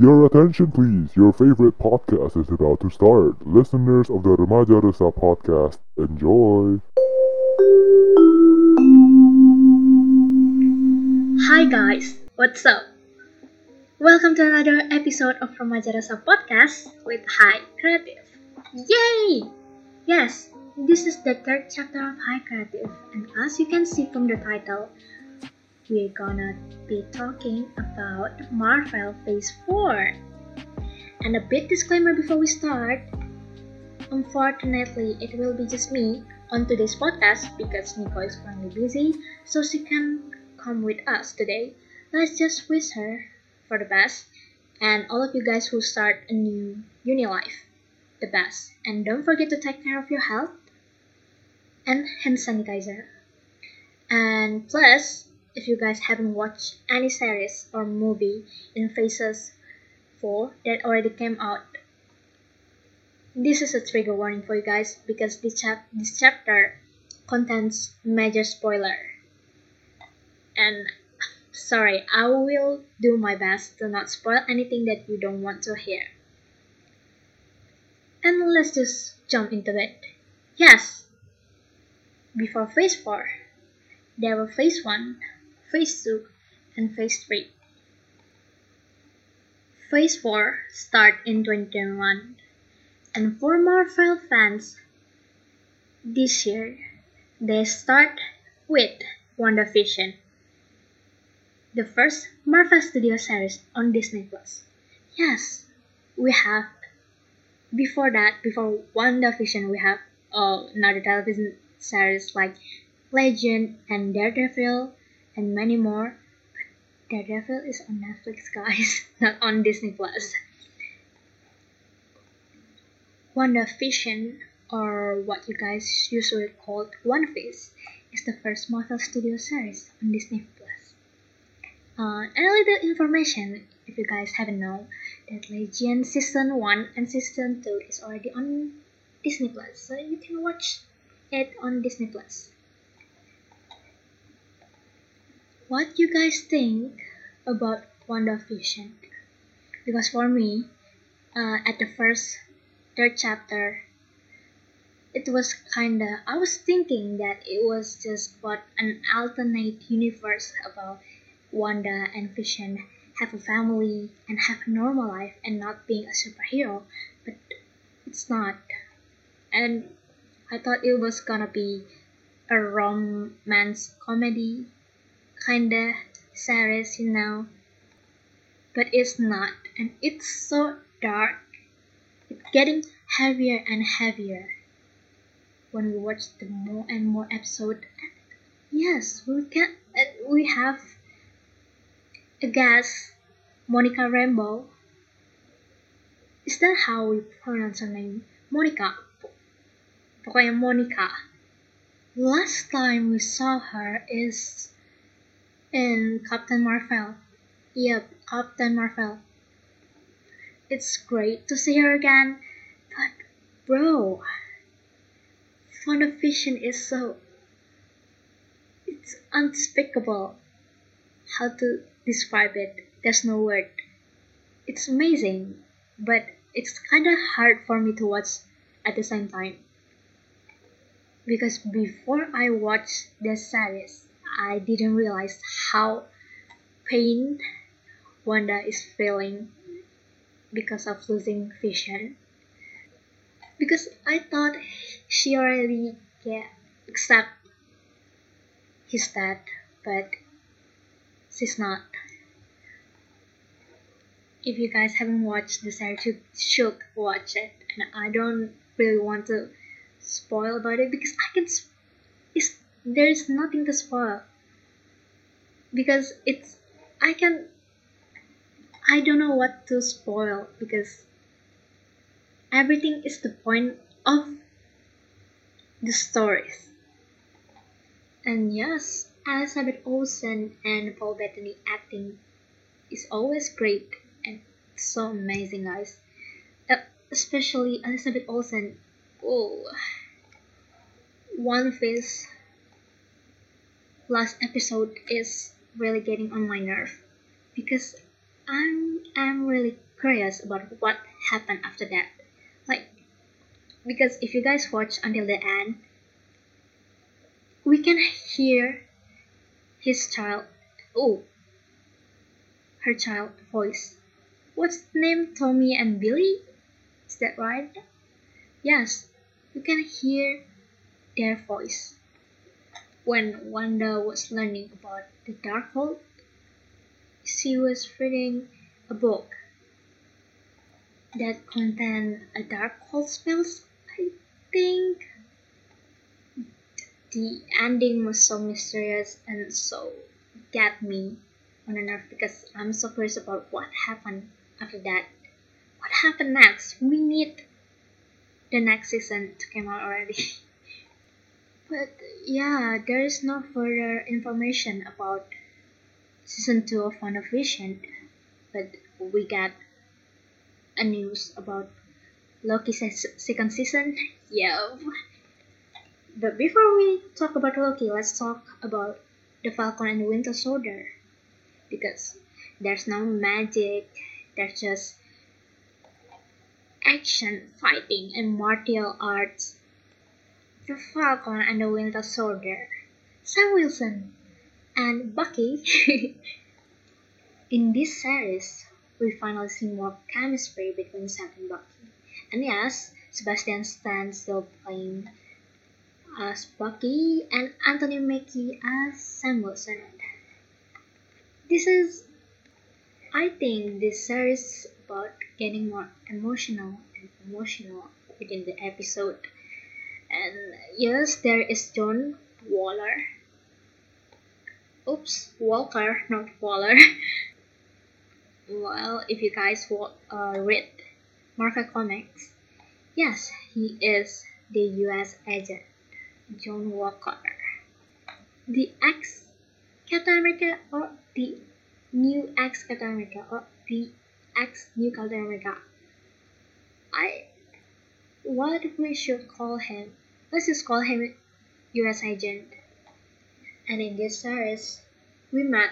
Your attention please, your favorite podcast is about to start. Listeners of the Remaja Rasa podcast, enjoy! Hi guys, what's up? Welcome to another episode of Remaja Rasa podcast with High Creative. Yay! Yes, this is the third chapter of High Creative, and as you can see from the title, we're gonna be talking about Marvel Phase 4. And a big disclaimer before we start. Unfortunately, it will be just me on today's podcast because Nico is currently busy, so she can come with us today. Let's just wish her for the best, and all of you guys who start a new uni life, the best. And don't forget to take care of your health and hand sanitizer. And plus, if you guys haven't watched any series or movie in Phases 4 that already came out, this is a trigger warning for you guys because this chapter contains major spoiler. And sorry, I will do my best to not spoil anything that you don't want to hear. And let's just jump into it. Yes! Before Phase 4, there were Phase 1, Phase 2, and Phase 3. Phase 4 started in 2021, and for Marvel fans this year, they start with WandaVision, the first Marvel Studios series on Disney Plus. Yes, we have, before WandaVision, we have another television series like Legend and Daredevil, and many more. But Daredevil is on Netflix, guys, not on Disney Plus. WandaVision, or what you guys usually call One Piece, is the first Marvel Studios series on Disney Plus. And a little information, if you guys haven't known, that Legend Season 1 and Season 2 is already on Disney Plus, so you can watch it on Disney Plus. What you guys think about WandaVision? Because for me, at the third chapter, I was thinking that it was just about an alternate universe about Wanda and Vision have a family and have a normal life and not being a superhero, but it's not. And I thought it was gonna be a romance comedy kinda series, you know, but it's not, and it's so dark. It's getting heavier and heavier when we watch the more and more episode. And yes, we have a guest, Monica Rambeau. Is that how we pronounce her name? Monica. Pokoknya Monica. Last time we saw her is in Captain Marvel. Yep, Captain Marvel. It's great to see her again, but bro, WandaVision is it's unspeakable. How to describe it? There's no word. It's amazing, but it's kinda hard for me to watch at the same time. Because before I watched this series, I didn't realize how pain Wanda is feeling because of losing Vision. Because I thought she already accept his death, but she's not. If you guys haven't watched the series, you should watch it. And I don't really want to spoil about it because there is nothing to spoil because I don't know what to spoil because everything is the point of the stories. And yes, Elizabeth Olsen and Paul Bettany acting is always great and so amazing, guys. Especially Elizabeth Olsen. Oh, One Piece last episode is really getting on my nerve because I'm really curious about what happened after that. Like, because if you guys watch until the end, we can hear his child, her child voice. What's the name? Tommy and Billy? Is that right? Yes, you can hear their voice. When Wanda was learning about the Darkhold, she was reading a book that contained a Darkhold spells, I think. The ending was so mysterious and so got me on the nerve because I'm so curious about what happened after that. What happened next? We need the next season to come out already. But yeah, there is no further information about season 2 of WandaVision, but we got a news about Loki's second season. Yo. But before we talk about Loki, let's talk about the Falcon and the Winter Soldier, because there's no magic, there's just action, fighting, and martial arts. The Falcon and the Winter Soldier, Sam Wilson, and Bucky. In this series, we finally see more chemistry between Sam and Bucky. And yes, Sebastian Stan still playing as Bucky and Anthony Mackie as Sam Wilson. This is, I think, this series is about getting more emotional within the episode. And yes, there is John Waller. Oops, Walker, not Waller. Well, if you guys read Marvel Comics, yes, he is the US agent, John Walker. The ex-Captain America or the new ex-Captain America or the ex-new Captain America. What we should call him? Let's just call him US agent. And in this series, we met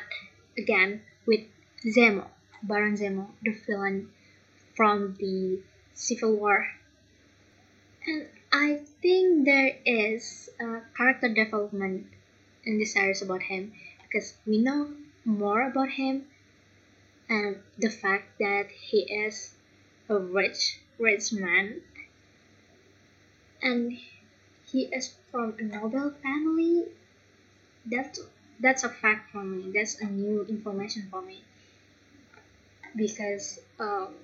again with Zemo, Baron Zemo, the villain from the Civil War. And I think there is a character development in this series about him, because we know more about him and the fact that he is a rich man, and he is from a noble family. That's a fact for me. That's a new information for me. Because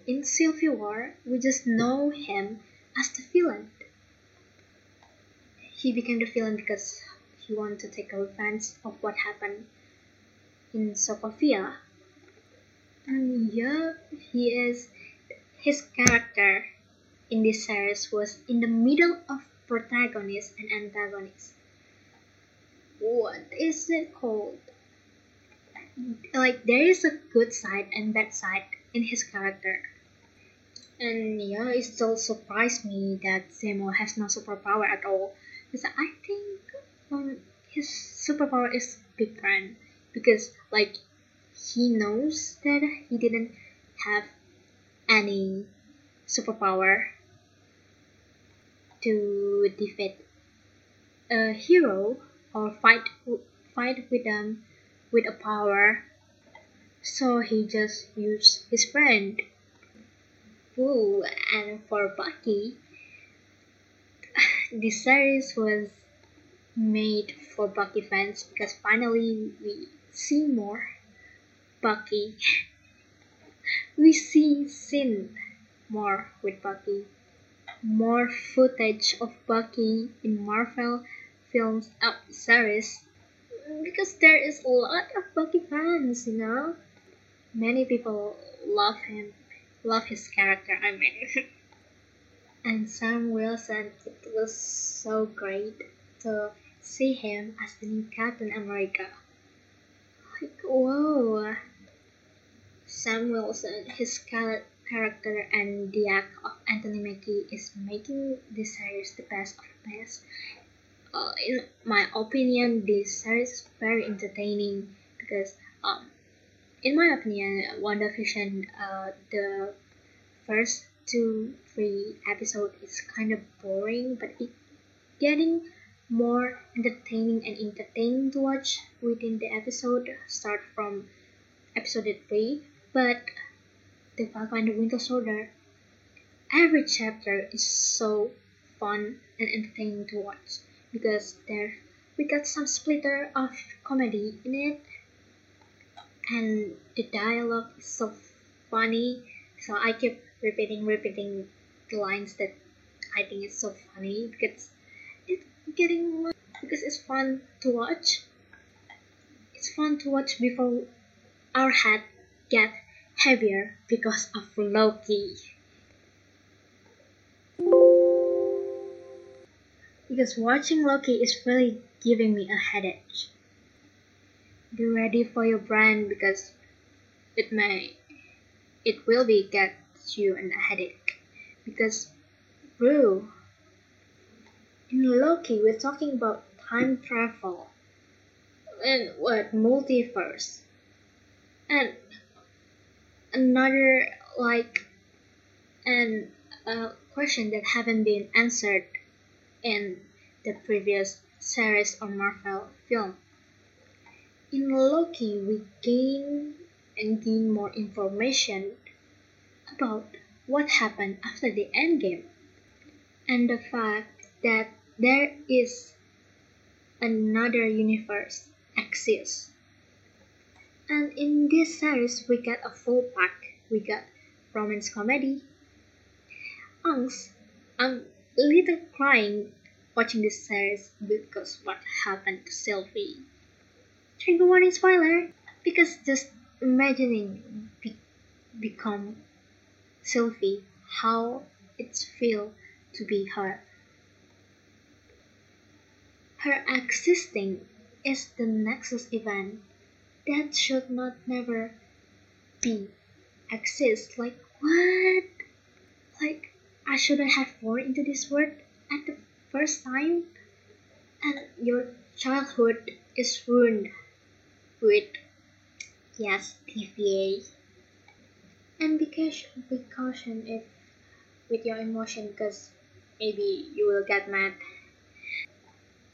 in Civil War, we just know him as the villain. He became the villain because he wanted to take revenge of what happened in Sokovia. And yeah, his character in this series was in the middle of protagonist and antagonist. What is it called? Like, there is a good side and bad side in his character. And yeah, it still surprised me that Zemo has no superpower at all, because I think his superpower is Big Friend, because like he knows that he didn't have any superpower to defeat a hero or fight with them with a power, so he just used his friend. Ooh, and for Bucky, this series was made for Bucky fans, because finally we see more Bucky. We see Sin more with Bucky, more footage of Bucky in Marvel films up series, because there is a lot of Bucky fans, you know. Many people love him, love his character, I mean. And Sam Wilson, it was so great to see him as the new Captain America. Like, whoa. Sam Wilson, his character, and the act of Anthony Mackie is making this series the best of the best. In my opinion, this series is very entertaining, because in my opinion, WandaVision, the first 2-3 episode is kind of boring, but it getting more entertaining and entertaining to watch within the episode. Start from episode 3, but the Falcon and the Winter Soldier, every chapter is so fun and entertaining to watch because there we got some splitter of comedy in it, and the dialogue is so funny. So I keep repeating the lines that I think is so funny because it's fun to watch. It's fun to watch before our head get heavier because of Loki. Because watching Loki is really giving me a headache. Be ready for your brain because it will get you a headache. Because bro, in Loki we're talking about time travel and what multiverse and another question that haven't been answered in the previous series or Marvel film. In Loki we gain more information about what happened after the endgame, and the fact that there is another universe exists. And in this series we got a full pack. We got romance comedy, angst. I'm a little crying watching this series because what happened to Sylvie. Trigger warning spoiler, because just imagining become Sylvie, how it's feel to be her. Her existing is the Nexus event that should not never be exist. Like what? Like I shouldn't have born into this world at the first time, and your childhood is ruined with TVA. And be caution with your emotion, because maybe you will get mad.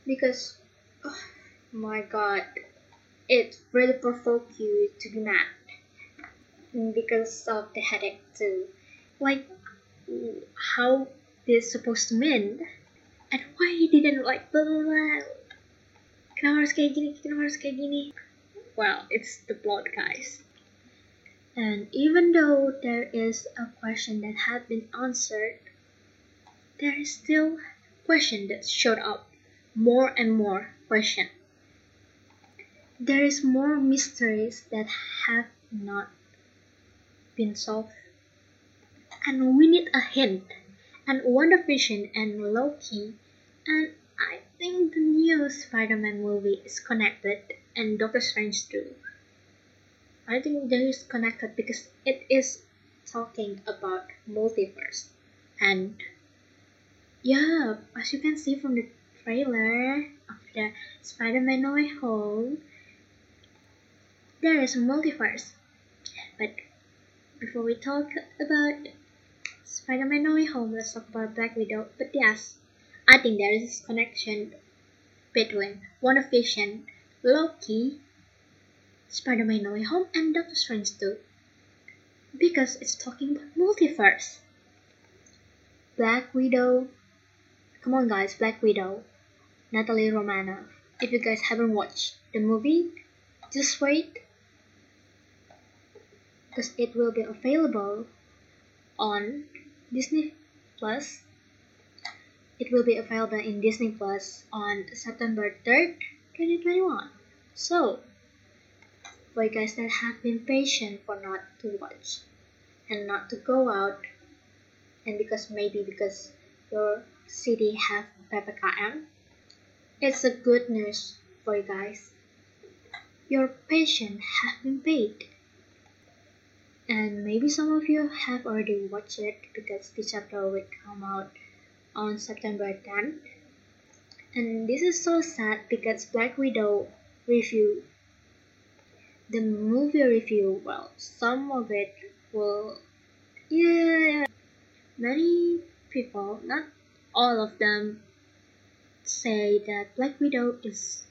Because oh my god, it really provokes you to be mad because of the headache too. Like how this supposed to mean, and why he didn't like blah blah blah. Kenapa harus kayak gini? Well, it's the plot, guys. And even though there is a question that had been answered, there is still a question that showed up. More and more question. There is more mysteries that have not been solved. And we need a hint. And WandaVision and Loki and I think the new Spider-Man movie is connected, and Doctor Strange too. I think they is connected because it is talking about multiverse, and yeah, as you can see from the trailer of the Spider-Man No Way Home, there is a multiverse. But before we talk about Spider-Man No Way Home, let's talk about Black Widow. But yes, I think there is connection between WandaVision, Loki, Spider-Man No Way Home, and Doctor Strange too, because it's talking about multiverse. Black Widow, come on guys, Black Widow, Natalie Romanoff. If you guys haven't watched the movie, just wait, because it will be available on Disney Plus. It will be available in Disney Plus on September 3rd, 2021. So, for you guys that have been patient for not to watch and not to go out, and because your city have PPKM, it's a good news for you guys. Your patience have been paid. And maybe some of you have already watched it because the chapter will come out on September 10th. And this is so sad because Black Widow review, the movie review, well, some of it will, yeah, many people, not all of them, say that Black Widow is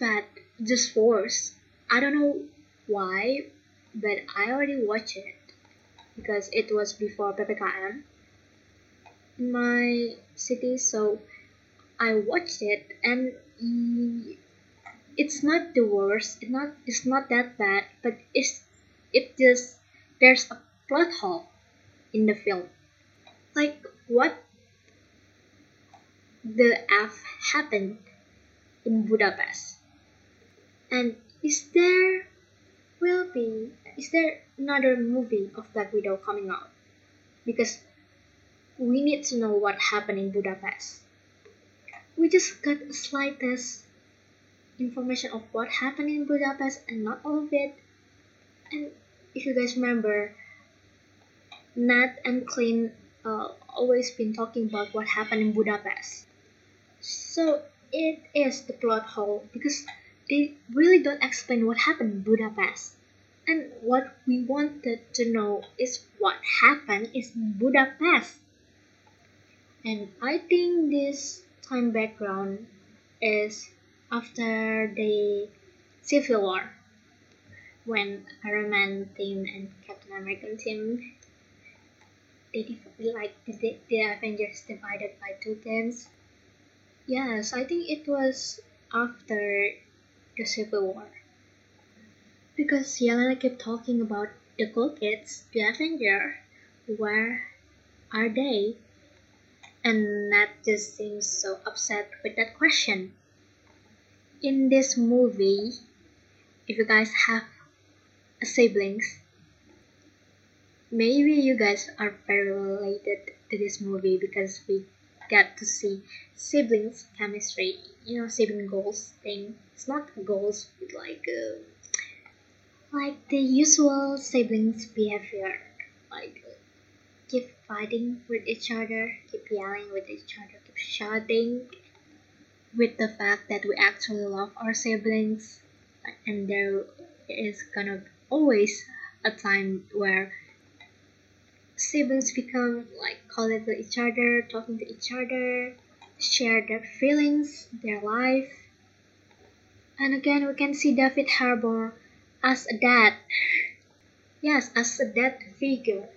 bad, just worse. I don't know why, but I already watched it because it was before PPKM in my city, so I watched it and it's not the worst. It's not that bad, but it just there's a plot hole in the film. Like what the F happened in Budapest, and is there another movie of Black Widow coming out? Because we need to know what happened in Budapest. We just got a slightest information of what happened in Budapest and not all of it. And if you guys remember, Nat and Clint always been talking about what happened in Budapest. So it is the plot hole because they really don't explain what happened in Budapest. And what we wanted to know is what happened in Budapest. And I think this time background is after the Civil War, when Iron Man team and Captain American team, the Avengers divided by two teams. Yes, I think it was after the Civil War, because Yelena kept talking about the cool kids, the Avenger, where are they? And Nat just seems so upset with that question. In this movie, if you guys have siblings, maybe you guys are very related to this movie because we get to see siblings chemistry, you know, sibling goals thing. It's not goals, but like the usual siblings behavior, like keep fighting with each other, keep yelling with each other, keep shouting, with the fact that we actually love our siblings. And there is gonna always a time where siblings become like calling to each other, talking to each other, share their feelings, their life. And again, we can see David Harbour as a dad. Yes, as a dad figure.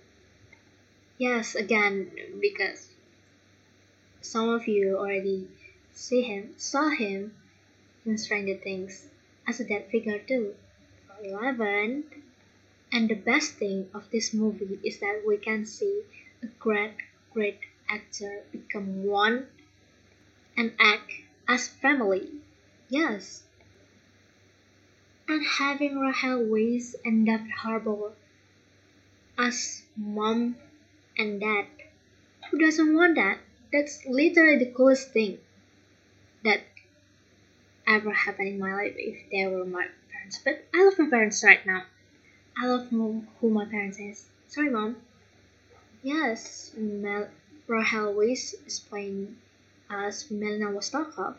Yes, again, because some of you already saw him in Stranger Things as a dad figure too, for Eleven. And the best thing of this movie is that we can see a great actor become one and act as family. Yes. And having Rachel Weisz and David Harbour as mom and dad, who doesn't want that? That's literally the coolest thing that ever happened in my life if they were my parents. But I love my parents right now. I love who my parents is. Sorry, Mom. Yes, Rachel Weisz is playing as Melina Vostokov,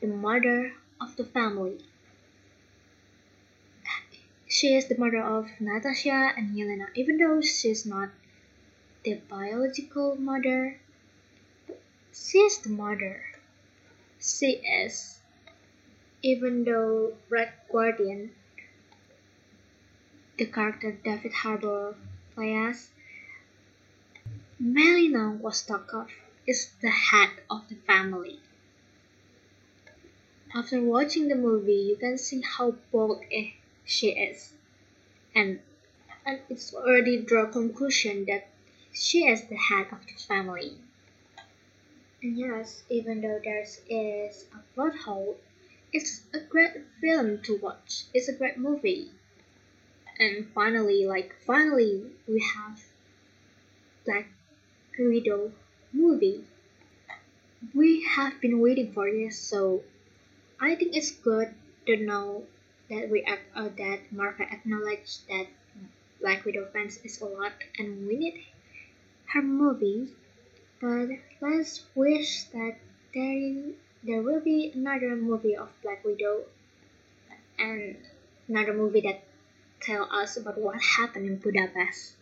the mother of the family. She is the mother of Natasha and Yelena, even though she's not the biological mother. She is the mother. She is, even though Red Guardian, the character David Harbour plays, Melina Vostokov is the head of the family. After watching the movie, you can see how bold she is, and it's already draw conclusion that she is the head of the family. And yes, even though there is a plot hole, it's a great film to watch. It's a great movie. And finally, we have Black Widow movie. We have been waiting for this, so I think it's good to know that that Marvel acknowledged that Black Widow fans is a lot and we need her movie. But let's wish that there will be another movie of Black Widow and another movie that tell us about what happened in Budapest.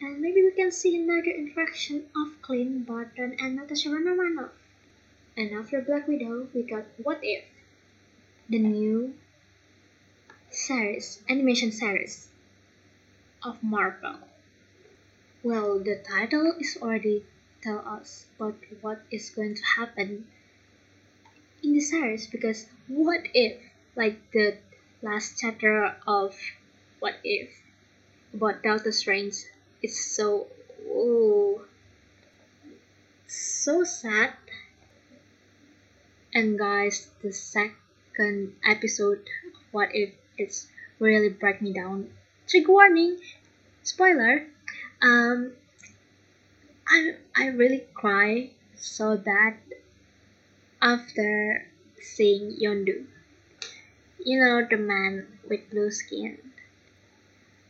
and maybe we can see another interaction of Clint Barton and Natasha Romanoff. And after Black Widow, we got What If, the new series, animation series of Marvel. Well, the title is already tell us about what is going to happen in the series, because what if, like the last chapter of What If about Doctor Strange, is so sad. And guys, the second episode of What If is really brought me down. Trigger warning, spoiler. I really cry so bad after seeing Yondu. You know, the man with blue skin.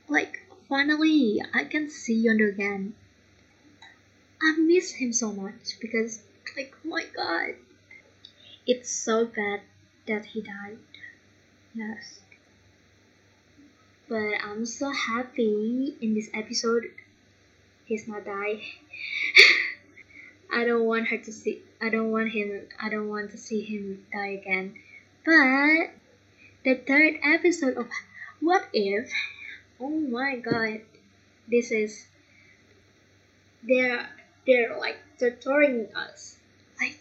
Like, finally, I can see Yondu again. I miss him so much because, like, oh my god. It's so bad that he died. Yes. But I'm so happy in this episode he's not die. I don't want to see him die again. But the third episode of What If, oh my god, this is, they're like torturing us. Like,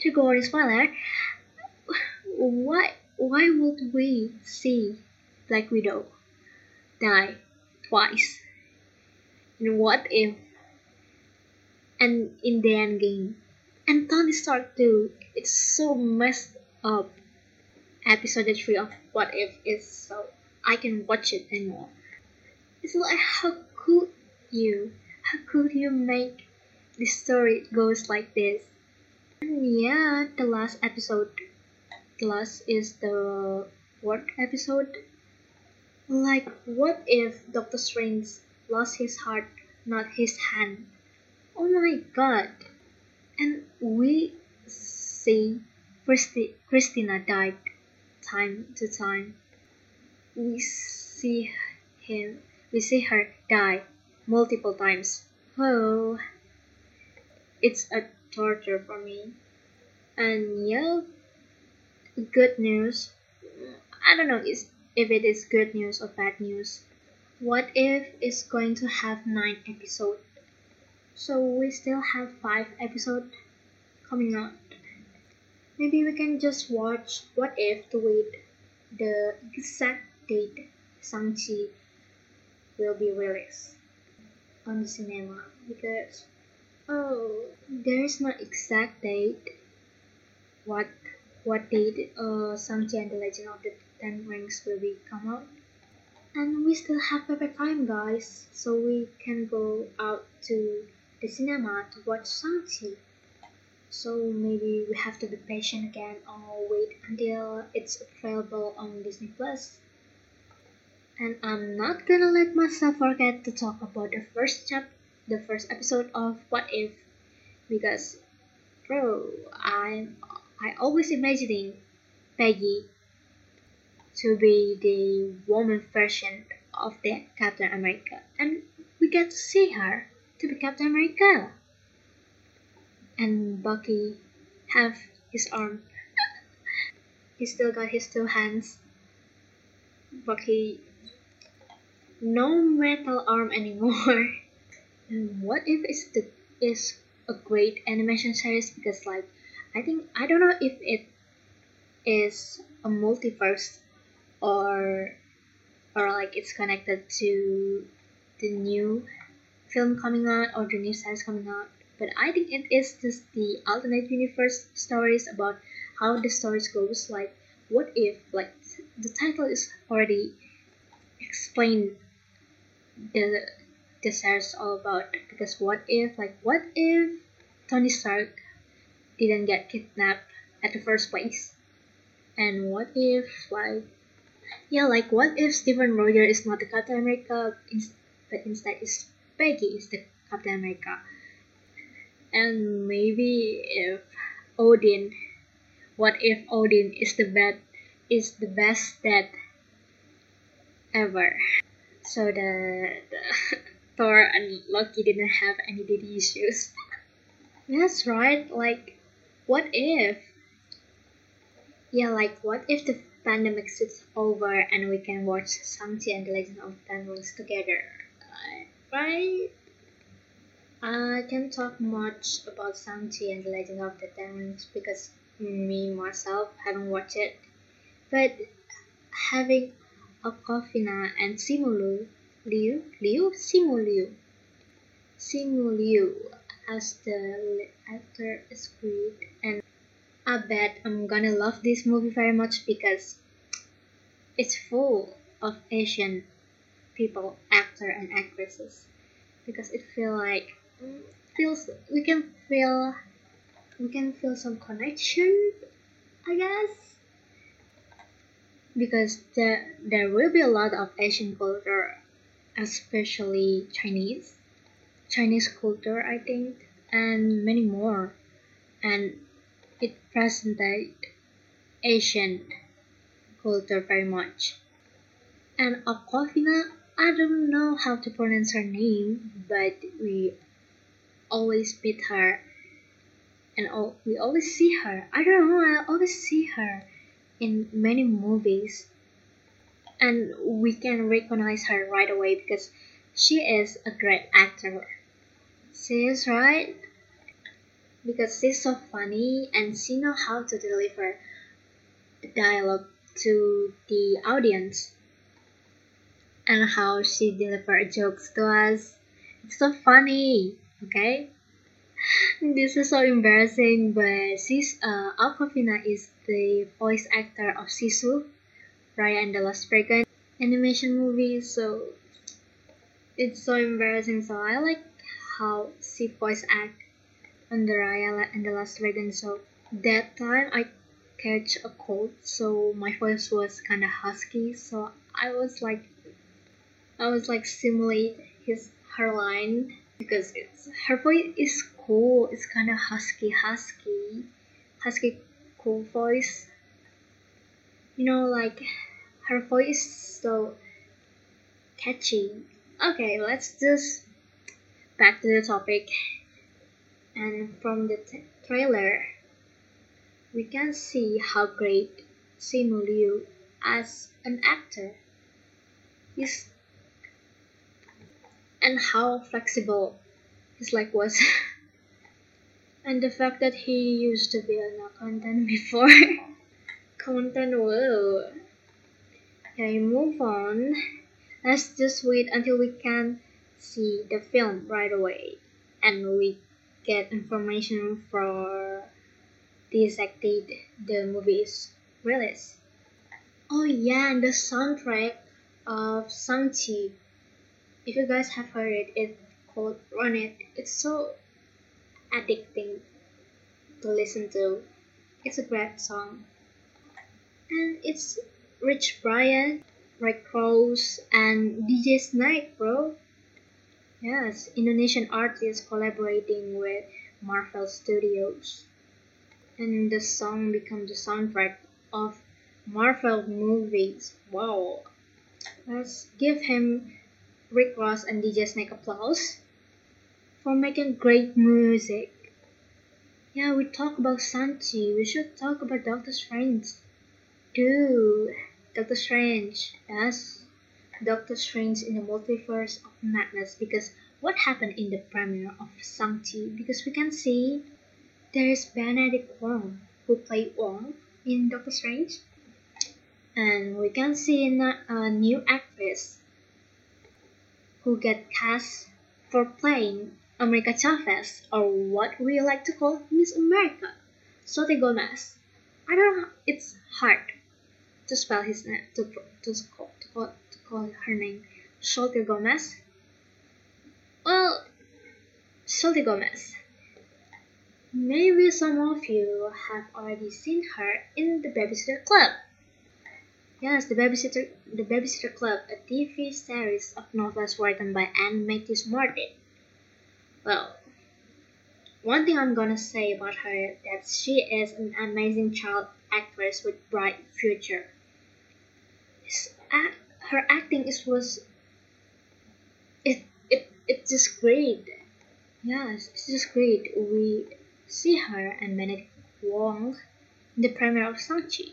to go on a spoiler, why would we see Black Widow die twice? In What If and in the Endgame, and Tony Stark too. It's so messed up. Episode 3 of What If is so I can watch it anymore. It's like, how could you make the story goes like this? And yeah, the last is the fourth episode. Like, what if Doctor Strange lost his heart, not his hand? Oh my god. And we see Christina died time to time. We see her die multiple times. Oh, it's a torture for me. And yeah, good news. I don't know if it is good news or bad news. What If is going to have 9 episodes, so we still have 5 episodes coming out. Maybe we can just watch What If to wait the exact date Shang-Chi will be released on the cinema, because there is no exact date what date Shang-Chi and the Legend of the Ten Rings will be come out. And we still have perfect time, guys, so we can go out to the cinema to watch Shang-Chi. So maybe we have to be patient again or wait until it's available on Disney Plus. And I'm not gonna let myself forget to talk about the first episode of What If, because, bro, I always imagining Peggy to be the woman version of the Captain America, and we get to see her to be Captain America. And Bucky have his arm. He still got his 2 hands. Bucky, no metal arm anymore. And What If is a great animation series, because, like, I don't know if it is a multiverse or like it's connected to the new film coming out or the new series coming out, but I think it is just the alternate universe stories about how the stories goes. Like, what if, like, the title is already explained the series all about, because what if Tony Stark didn't get kidnapped at the first place, and what if, like, yeah, like, what if Steven Rogers is not the Captain America, but instead is Peggy is the Captain America? And maybe if Odin, what if Odin is the best dad ever? So the Thor and Loki didn't have any daddy issues. That's right, like, what if? Yeah, like, what if the pandemic sweeps over and we can watch Shang-Chi and the Legend of the Ten Rings together? Right? I can't talk much about Shang-Chi and the Legend of the Ten Rings because me, myself, haven't watched it. But having Awkwafina and Simu Liu as the actor is great, and I bet I'm gonna love this movie very much because it's full of Asian people, actor and actresses. Because it feels we can feel some connection, I guess. Because there will be a lot of Asian culture, especially Chinese culture, I think, and many more, and it presented Asian culture very much. And Awkwafina, I don't know how to pronounce her name, but we always meet her, and we always see her. I don't know, I always see her in many movies, and we can recognize her right away because she is a great actor. She is, right? Because she's so funny and she knows how to deliver the dialogue to the audience. And how she delivers jokes to us. It's so funny, okay? This is so embarrassing, but Awkwafina is the voice actor of Sisu, Raya and the Last Dragon animation movie, so it's so embarrassing. So I like how she voice act on the Raya and the Last Dragon, so that time I catch a cold, so my voice was kinda husky, so I was like simulate her line because her voice is cool. It's kind of husky, cool voice. You know, like her voice is so catchy. Okay, let's just back to the topic. And from the trailer, we can see how great Simu Liu as an actor is, and how flexible his leg was. And the fact that he used to be an accountant before. Whoa. Okay, move on. Let's just wait until we can see the film right away. And we get information for the exact date the movie is released. Oh yeah, and the soundtrack of Shang-Chi. If you guys have heard it, it's called Run It. It's so addicting to listen to. It's a great song. And it's Rich Brian, Rick Ross, and DJ Snake, bro. Yes, Indonesian artists collaborating with Marvel Studios. And the song becomes the soundtrack of Marvel movies. Wow. Let's give him, Rick Ross and DJ Snake, applause for making great music. Yeah, we talk about Shang-Chi. We should talk about Doctor Strange. Dude, Doctor Strange. Yes, Doctor Strange in the Multiverse of Madness. Because what happened in the premiere of Shang-Chi? Because we can see there is Benedict Wong, who played Wong in Doctor Strange. And we can see a new actress who get cast for playing America Chavez, or what we like to call Miss America, Sote Gomez. I don't know, it's hard to spell his name, to call her name, Sote Gomez. Well, Sote Gomez. Maybe some of you have already seen her in The Babysitter Club. Yes, The Babysitter Club, a TV series of novels written by Anne Mathis Martin. Well, one thing I'm gonna say about her that she is an amazing child actress with bright future. Her acting it It's just great. Yes, it's just great. We see her and Benedict Wong in the premiere of Shang-Chi.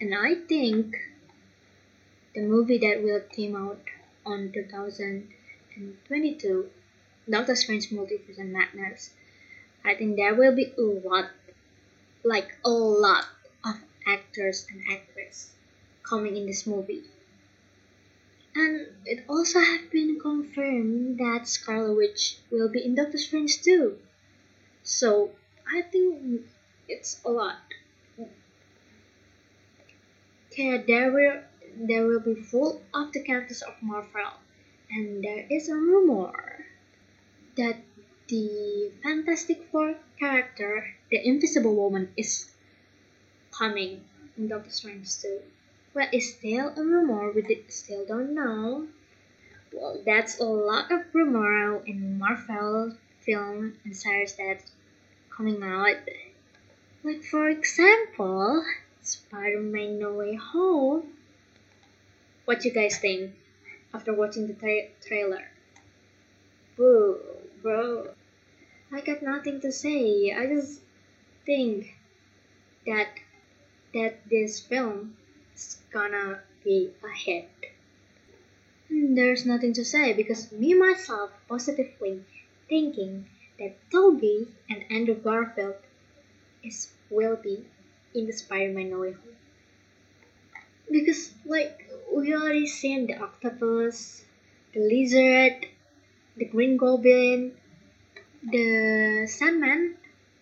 And I think the movie that will come out on 2022, Doctor Strange Multiverse of Madness, I think there will be a lot of actors and actresses coming in this movie. And it also has been confirmed that Scarlet Witch will be in Doctor Strange too. So I think it's a lot. Okay, there will be full of the characters of Marvel, and there is a rumor that the Fantastic Four character, the Invisible Woman, is coming in Doctor Strange too. Well, it's still a rumor, we still don't know. Well, that's a lot of rumor in Marvel film and series that's coming out. Like for example, Spider-Man No Way Home. What you guys think after watching the trailer? Boo, bro. I got nothing to say. I just think that this film, it's gonna be a hit. And there's nothing to say because me myself positively thinking that Toby and Andrew Garfield will be in the Spider-Man No Way Home. Because like we already seen the octopus, the lizard, the green goblin, the Sandman,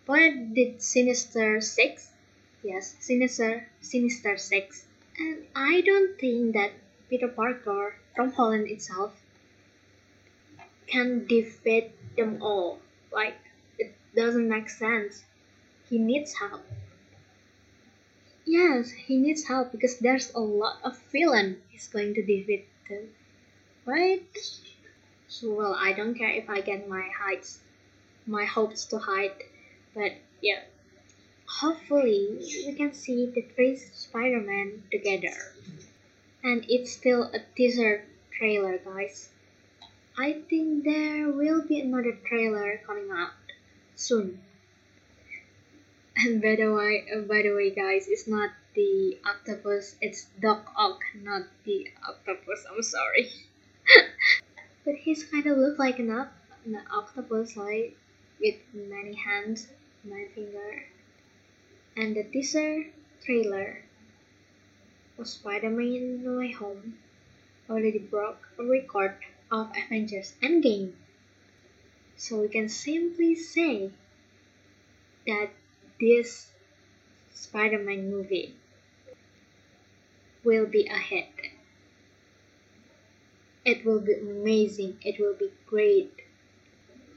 but the Sinister 6. Yes, Sinister 6. And I don't think that Peter Parker, Tom Holland itself, can defeat them all. Like, it doesn't make sense. He needs help. Yes, he needs help because there's a lot of villain he's going to defeat them. Right? So, well, I don't care if I get my hopes to hide. But, yeah. Hopefully, we can see the three Spider-Man together. And it's still a teaser trailer, guys. I think there will be another trailer coming out soon. And by the way, guys, it's not the octopus, it's Doc Ock, not the octopus, I'm sorry. But he's kind of look like an octopus, like, with many hands, many fingers. And the teaser trailer for Spider-Man No Way Home already broke a record of Avengers Endgame. So we can simply say that this Spider-Man movie will be a hit. It will be amazing, it will be great.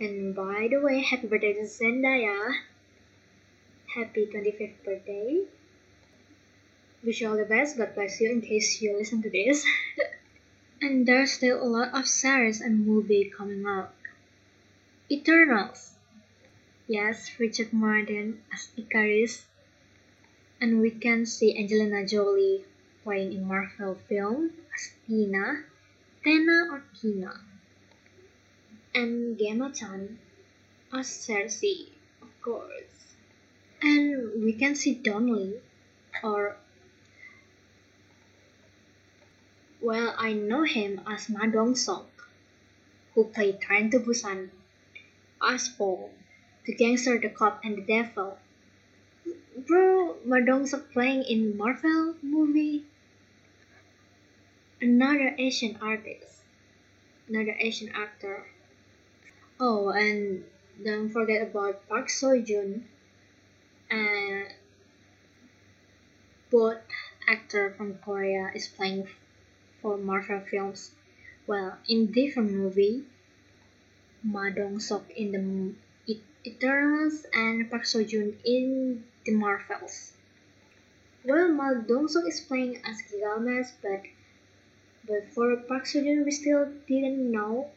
And by the way, happy birthday to Zendaya. Happy 25th birthday. Wish you all the best. God bless you in case you listen to this. And there's still a lot of series and movie coming out. Eternals. Yes, Richard Martin as Icarus. And we can see Angelina Jolie playing in Marvel film as Tina. Tena or Tina. And Gemma Chan as Cersei, of course. And we can see Donnelly, or, well, I know him as Ma Dong-seok, who played Train to Busan, as Paul, the gangster, the cop, and the devil. Bro, Ma Dong-seok playing in Marvel movie? Another Asian artist, another Asian actor. Oh, and don't forget about Park Seo-joon. Both actor from Korea is playing for Marvel films. Well, in different movie, Ma Dong-seok in the Eternals and Park Seo-joon in the Marvels. Well, Ma Dong-seok is playing as Gilgamesh, but for Park Seo-joon we still didn't know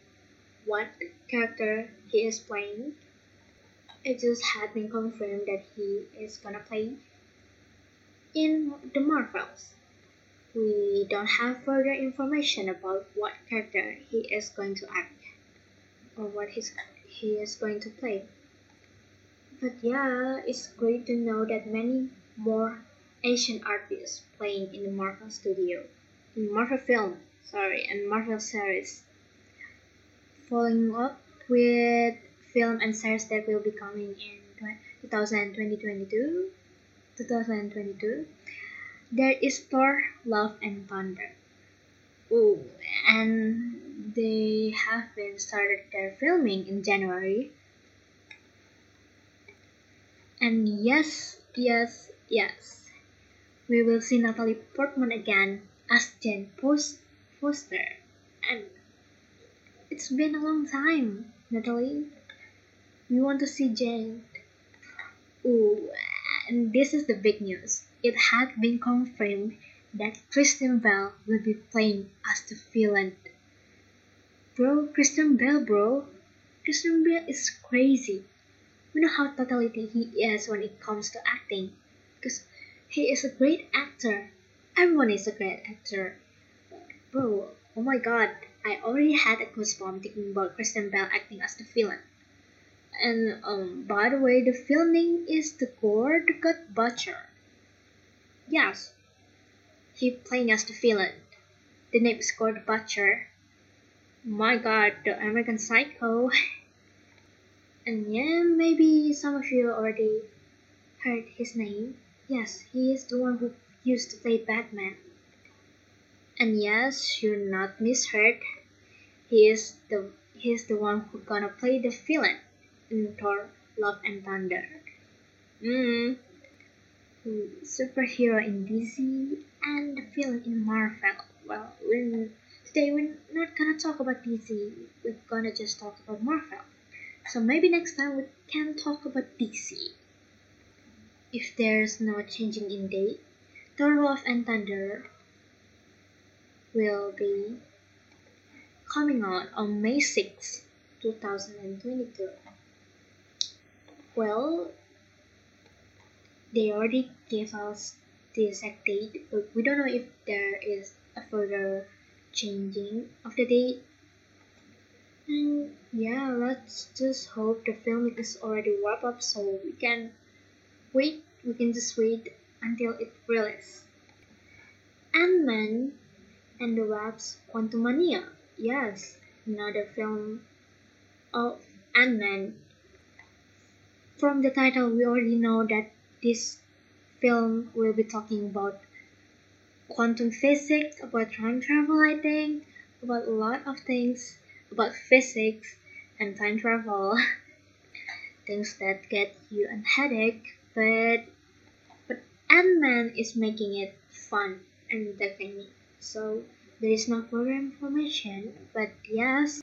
what character he is playing. It just had been confirmed that he is gonna play in the Marvels. We don't have further information about what character he is going to act. or what he is going to play. But yeah, it's great to know that many more Asian artists playing in the Marvel studio, in Marvel film, and Marvel series, following up with film and series that will be coming in 2022. There is Thor, Love and Thunder. Ooh, and they have been started their filming in January. And yes, we will see Natalie Portman again as Jane Foster. And it's been a long time, Natalie. We want to see Jane. Ooh, and this is the big news. It had been confirmed that Kristen Bell will be playing as the villain. Bro. Kristen Bell is crazy. We know how totally he is when it comes to acting, because he is a great actor. Everyone is a great actor. Bro, oh my god, I already had a goosebump thinking about Kristen Bell acting as the villain. And by the way, the filming is The Gore the God Butcher. Yes, he playing as the villain. The name is Gore the Butcher. My god, the American Psycho. And yeah, maybe some of you already heard his name. Yes, he is the one who used to play Batman. And yes, you're not misheard. He is the one who gonna play the villain in Thor, Love and Thunder. Superhero in DC and the villain in Marvel. Well, today we're not gonna talk about DC. We're gonna just talk about Marvel. So maybe next time we can talk about DC. If there's no changing in date, Thor, Love and Thunder will be coming out on May 6, 2022. Well, they already gave us the exact date, but we don't know if there is a further changing of the date. And yeah, let's just hope the filming is already wrapped up so we can just wait until it releases. Ant-Man and the Wasp's Quantumania. Yes, another film of Ant-Man. From the title, we already know that this film will be talking about quantum physics, about time travel, I think, about a lot of things, about physics and time travel, things that get you a headache, but Ant-Man is making it fun and entertaining. So there is no further information, but yes,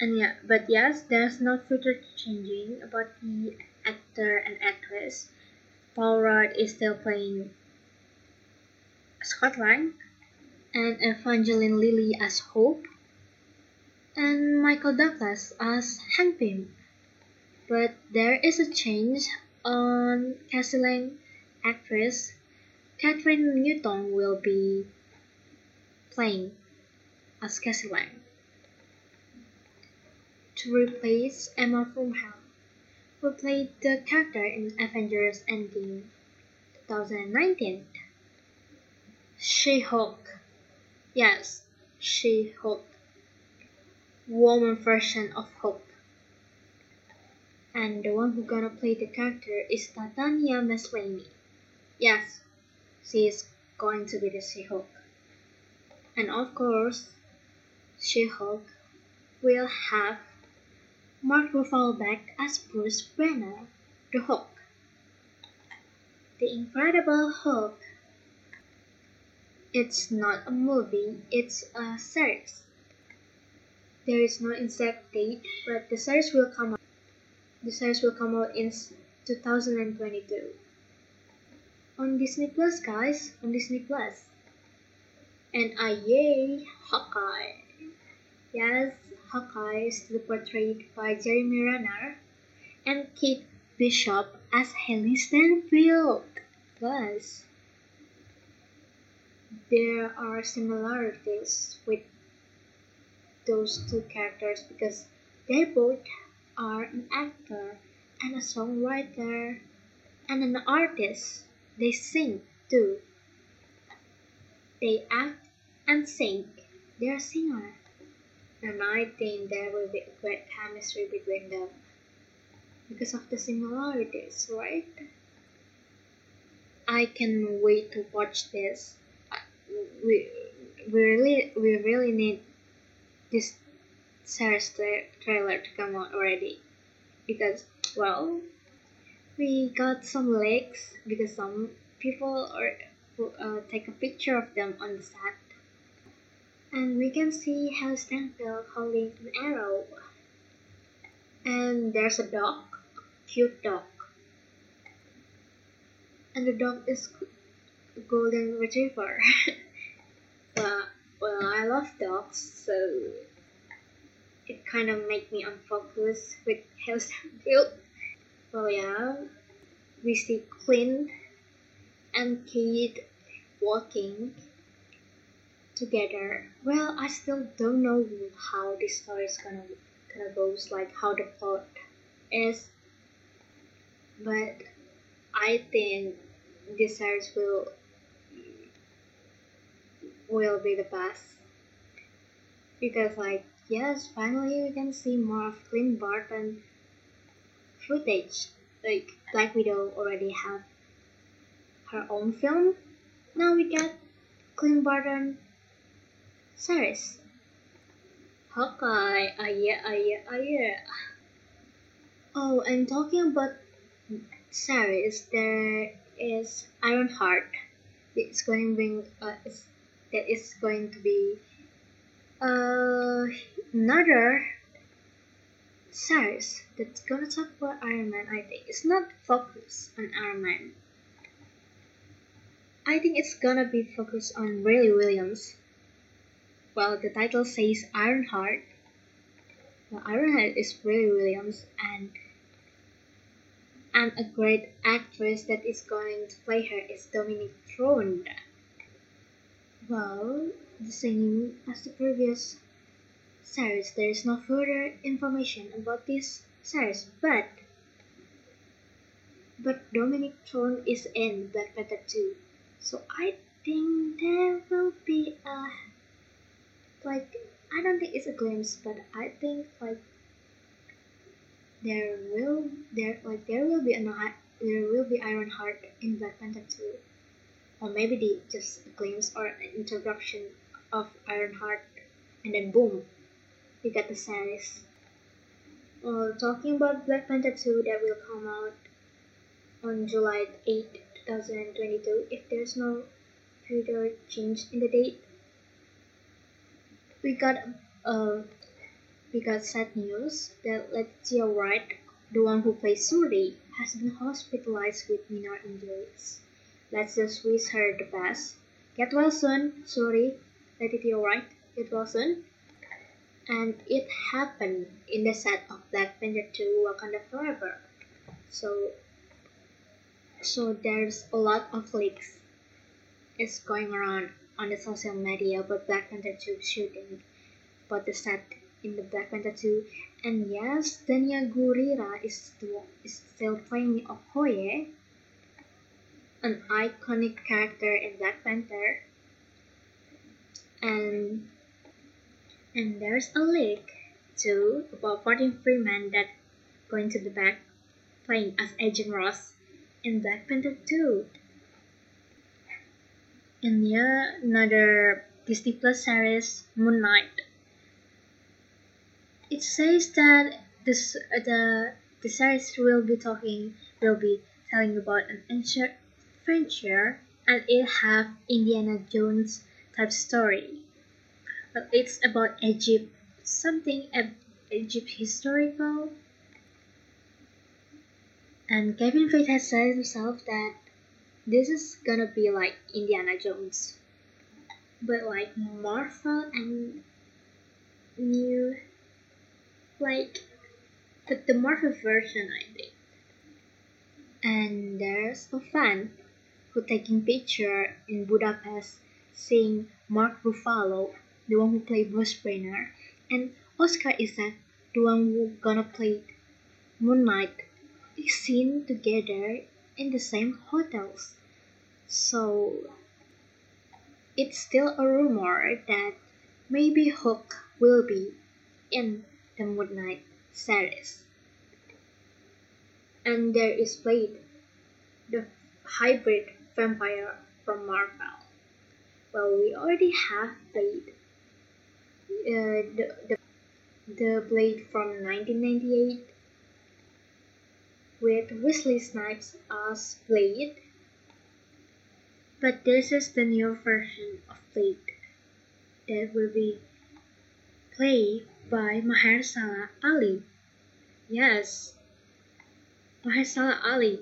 there's no further changing about the actor and actress. Paul Rudd is still playing Scotland, and Evangeline Lilly as Hope, and Michael Douglas as Hank Pym. But there is a change on Cassie Lang. Actress Catherine Newton will be playing as Cassie Lang to replace Emma Fulham, who played the character in Avengers Endgame 2019. She-Hulk. Yes, She-Hulk. Woman version of Hulk. And the one who gonna play the character is Tatiana Maslany. Yes, she is going to be the She-Hulk. And of course, She-Hulk will have Mark Ruffalo back as Bruce Banner, the Hulk. The Incredible Hulk. It's not a movie, it's a series. There is no exact date, but the series will come out. The series will come out in 2022 on Disney Plus, guys. On Disney Plus. And yay, Hawkeye. Yes, Hawkeye is still portrayed by Jeremy Renner and Kate Bishop as Haley Stenfield. Guys, there are similarities with those two characters because they both are an actor and a songwriter and an artist. They sing too. They act and sing. They are singers. And I think there will be a great chemistry between them because of the similarities, right? I can wait to watch this. We really need this series trailer to come out already because, well, we got some leaks because some people take a picture of them on the set. And we can see Haley Stenfield holding an arrow. And there's a dog, a cute dog. And the dog is a golden retriever. well, I love dogs, so it kind of made me unfocused with Haley Stenfield. Well, yeah, we see Clint and Kate walking together. Well, I still don't know how this story is gonna go, like how the plot is, but I think this series will be the best because, like, yes, finally we can see more of Clint Barton footage. Like Black Widow already have her own film, now we got Clint Barton series. Hawkeye, yeah. Oh, and talking about series, there is Ironheart. That is going to be another series that's gonna talk about Iron Man. I think it's not focused on Iron Man. I think it's gonna be focused on Riley Williams. Well, the title says Ironheart. Well, Ironheart is Riley Williams and a great actress that is going to play her is Dominic Throne. Well, the same as the previous series, there is no further information about this series, but Dominic Throne is in Black Panther 2, so I think there will be I don't think it's a glimpse, but I think there will be Ironheart in Black Panther 2, or maybe just a glimpse or an introduction of Ironheart, and then boom, we got the series. Well, talking about Black Panther 2 that will come out on July 8, 2022, if there's no further change in the date. We got sad news that Letitia Wright, the one who plays Shuri, has been hospitalized with minor injuries. Let's just wish her the best. Get well soon, Shuri. Letitia Wright, get well soon. And it happened in the set of Black Panther 2: Wakanda Forever. So there's a lot of leaks is going around on the social media about Black Panther 2 shooting, about the set in the Black Panther 2, and yes, Dania Gurira is still playing Okoye, an iconic character in Black Panther, and there's a leak too about Martin Freeman that going to be back playing as Agent Ross in Black Panther 2. And yeah, another Disney Plus series, Moon Knight. It says that the series will be telling about an adventure, and it have Indiana Jones type story. But it's about Egypt, something Egypt historical. And Kevin Feige has said himself that this is gonna be like Indiana Jones, but like Marvel and new, but the Marvel version, I think. And there's a fan who taking picture in Budapest, seeing Mark Ruffalo, the one who played Bruce Banner, and Oscar Isaac, the one who gonna play Moon Knight, is seen together in the same hotels. So it's still a rumor that maybe Hulk will be in the Moon Knight series. And there is Blade, the hybrid vampire from Marvel. Well, we already have Blade, the Blade from 1998 with Wesley Snipes as Blade, but this is the new version of Blade that will be played by Mahershala Ali. Yes, Mahershala Ali.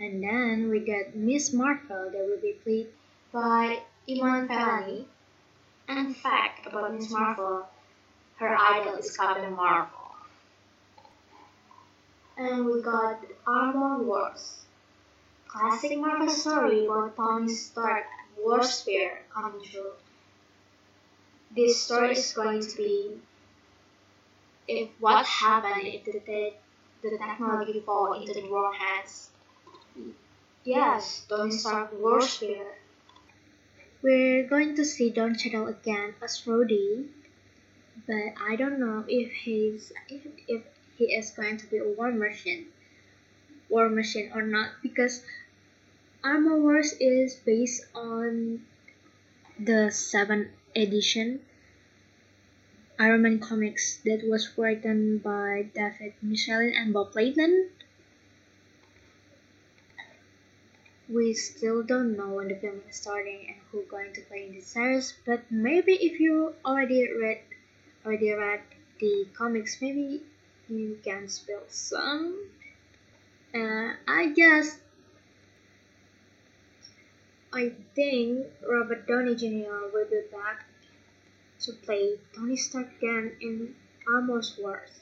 And then we got Miss Marvel that will be played by Iman Vellani. And fact about Miss Marvel, her idol is Captain Marvel. And we got Armor Wars, classic Marvel story about Tony Stark war spear coming true. This story is going to be if what happened if the technology fall into the wrong hands. Yes, Tony Stark war spear. We're going to see Don Cheadle again as Rhodey, but I don't know if he is going to be a war machine or not, because Armor Wars is based on the 7th edition Iron Man comics that was written by David Michelin and Bob Layton. We still don't know when the film is starting and who's going to play in the series, but maybe if you already read the comics, maybe you can spill some. I think Robert Downey Jr. will be back to play Tony Stark again in Armor Wars.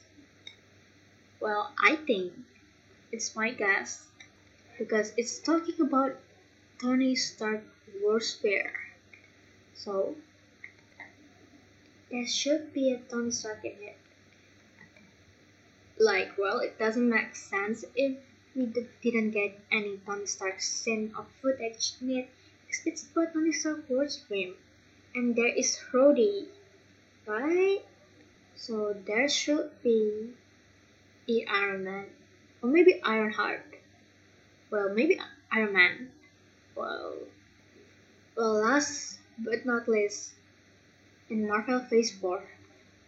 Well, I think it's my guess, because it's talking about Tony Stark war spear, so there should be a Tony Stark in it. Like, well, it doesn't make sense if we didn't get any Tony Stark scene of footage in it, because it's about Tony Stark war spear, and there is Rhodey, right? So there should be the Iron Man, or maybe Ironheart. Well, maybe Iron Man. Well, last but not least, in Marvel Phase 4,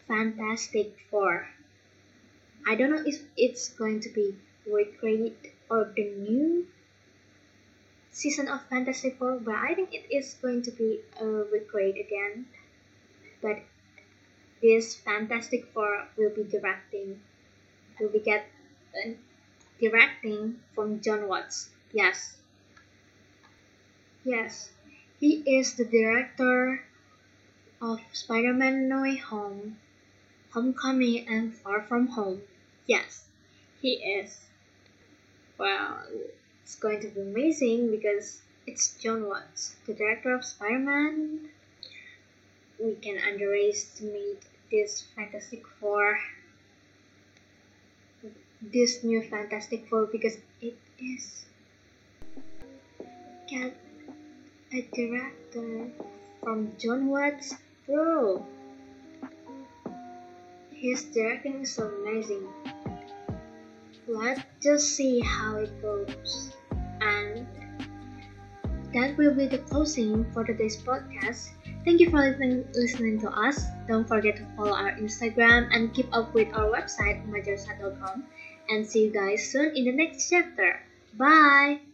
Fantastic Four. I don't know if it's going to be recreated or the new season of Fantastic Four, but I think it is going to be recreated again. But this Fantastic Four will be directing from John Watts. Yes, he is the director of Spider-Man No Way Home, Homecoming, and Far From Home. Yes, he is. Well, it's going to be amazing because it's John Watts, the director of Spider-Man. We can underestimate this Fantastic Four. This new Fantastic Four, because it is got a director from John Watts, bro. His directing is amazing. Let's just see how it goes. And that will be the closing for today's podcast. Thank you for listening to us. Don't forget to follow our Instagram and keep up with our website, remajarasa.com. And see you guys soon in the next chapter. Bye!